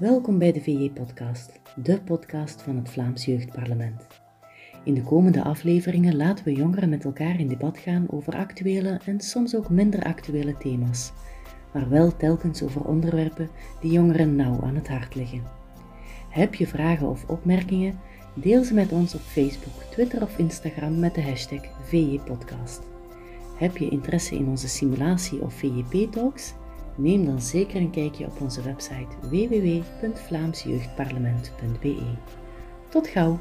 Welkom bij de VJ-podcast, de podcast van het Vlaams Jeugdparlement. In de komende afleveringen laten we jongeren met elkaar in debat gaan over actuele en soms ook minder actuele thema's, maar wel telkens over onderwerpen die jongeren nauw aan het hart liggen. Heb je vragen of opmerkingen? Deel ze met ons op Facebook, Twitter of Instagram met de hashtag VJ-podcast. Heb je interesse in onze simulatie of VJP-talks? Neem dan zeker een kijkje op onze website www.vlaamsjeugdparlement.be. Tot gauw!